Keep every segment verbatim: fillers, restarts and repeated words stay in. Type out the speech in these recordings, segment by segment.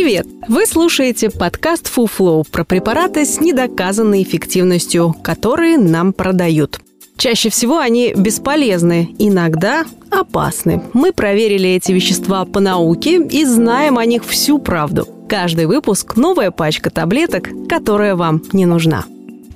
Привет! Вы слушаете подкаст «Фуфло» про препараты с недоказанной эффективностью, которые нам продают. Чаще всего они бесполезны, иногда опасны. Мы проверили эти вещества по науке и знаем о них всю правду. Каждый выпуск – новая пачка таблеток, которая вам не нужна.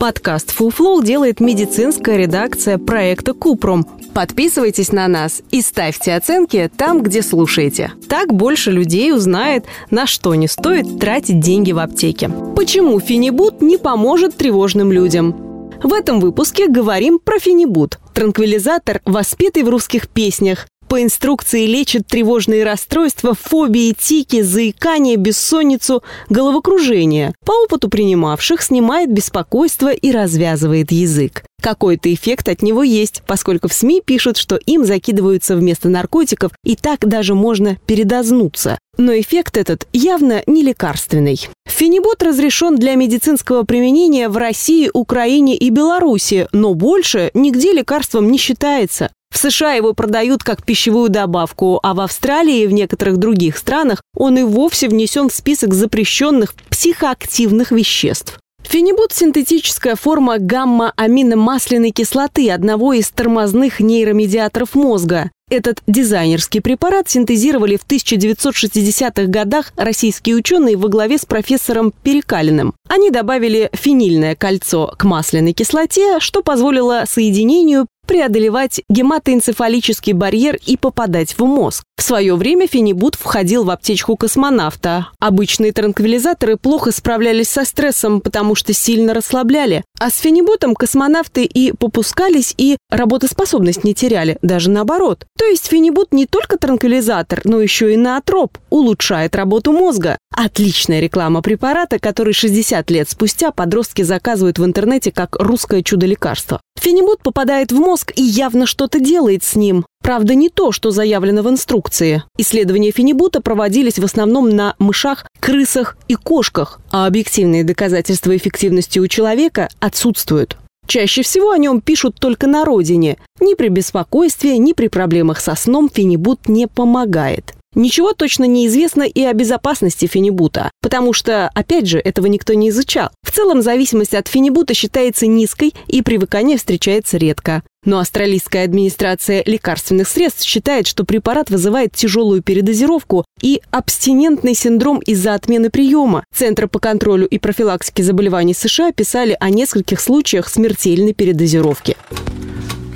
Подкаст «Фуфло» делает медицинская редакция проекта «Купром». Подписывайтесь на нас и ставьте оценки там, где слушаете. Так больше людей узнает, на что не стоит тратить деньги в аптеке. Почему Фенибут не поможет тревожным людям? В этом выпуске говорим про Фенибут. Транквилизатор, воспетый в русских песнях. По инструкции лечит тревожные расстройства, фобии, тики, заикание, бессонницу, головокружение. По опыту принимавших снимает беспокойство и развязывает язык. Какой-то эффект от него есть, поскольку в СМИ пишут, что им закидываются вместо наркотиков, и так даже можно передознуться. Но эффект этот явно не лекарственный. Фенибут разрешен для медицинского применения в России, Украине и Беларуси, но больше нигде лекарством не считается. В США его продают как пищевую добавку, а в Австралии и в некоторых других странах он и вовсе внесен в список запрещенных психоактивных веществ. Фенибут – синтетическая форма гамма-аминомасляной кислоты, одного из тормозных нейромедиаторов мозга. Этот дизайнерский препарат синтезировали в тысяча девятьсот шестидесятых годах российские ученые во главе с профессором Перекалиным. Они добавили фенильное кольцо к масляной кислоте, что позволило соединению преодолевать гематоэнцефалический барьер и попадать в мозг. В свое время фенибут входил в аптечку космонавта. Обычные транквилизаторы плохо справлялись со стрессом, потому что сильно расслабляли. А с фенибутом космонавты и попускались, и работоспособность не теряли, даже наоборот. То есть фенибут не только транквилизатор, но еще и ноотроп, улучшает работу мозга. Отличная реклама препарата, который шестьдесят лет спустя подростки заказывают в интернете как русское чудо-лекарство. Фенибут попадает в мозг и явно что-то делает с ним. Правда, не то, что заявлено в инструкции. Исследования фенибута проводились в основном на мышах, крысах и кошках, а объективные доказательства эффективности у человека отсутствуют. Чаще всего о нем пишут только на родине. Ни при беспокойстве, ни при проблемах со сном фенибут не помогает. Ничего точно не известно и о безопасности фенибута, потому что, опять же, этого никто не изучал. В целом, зависимость от фенибута считается низкой и привыкание встречается редко. Но австралийская администрация лекарственных средств считает, что препарат вызывает тяжелую передозировку и абстинентный синдром из-за отмены приема. Центры по контролю и профилактике заболеваний США писали о нескольких случаях смертельной передозировки.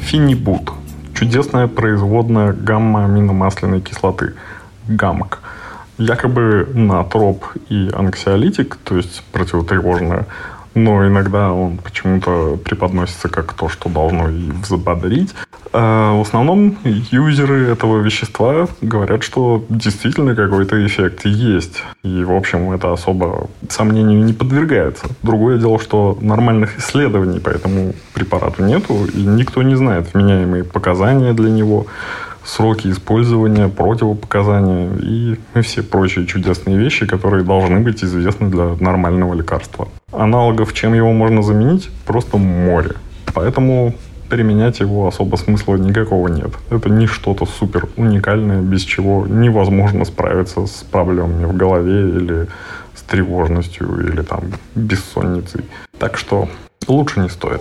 Фенибут – чудесная производная гамма-аминомасляной кислоты. ГАМК. Якобы натроп и анксиолитик, то есть противотревожное, но иногда он почему-то преподносится как то, что должно и взбодрить. А в основном юзеры этого вещества говорят, что действительно какой-то эффект есть. И, в общем, это особо сомнению не подвергается. Другое дело, что нормальных исследований по этому препарату нету, и никто не знает вменяемые показания для него, сроки использования, противопоказания и все прочие чудесные вещи, которые должны быть известны для нормального лекарства. Аналогов, чем его можно заменить, просто море. Поэтому применять его особо смысла никакого нет. Это не что-то супер уникальное, без чего невозможно справиться с проблемами в голове или с тревожностью, или там бессонницей. Так что лучше не стоит.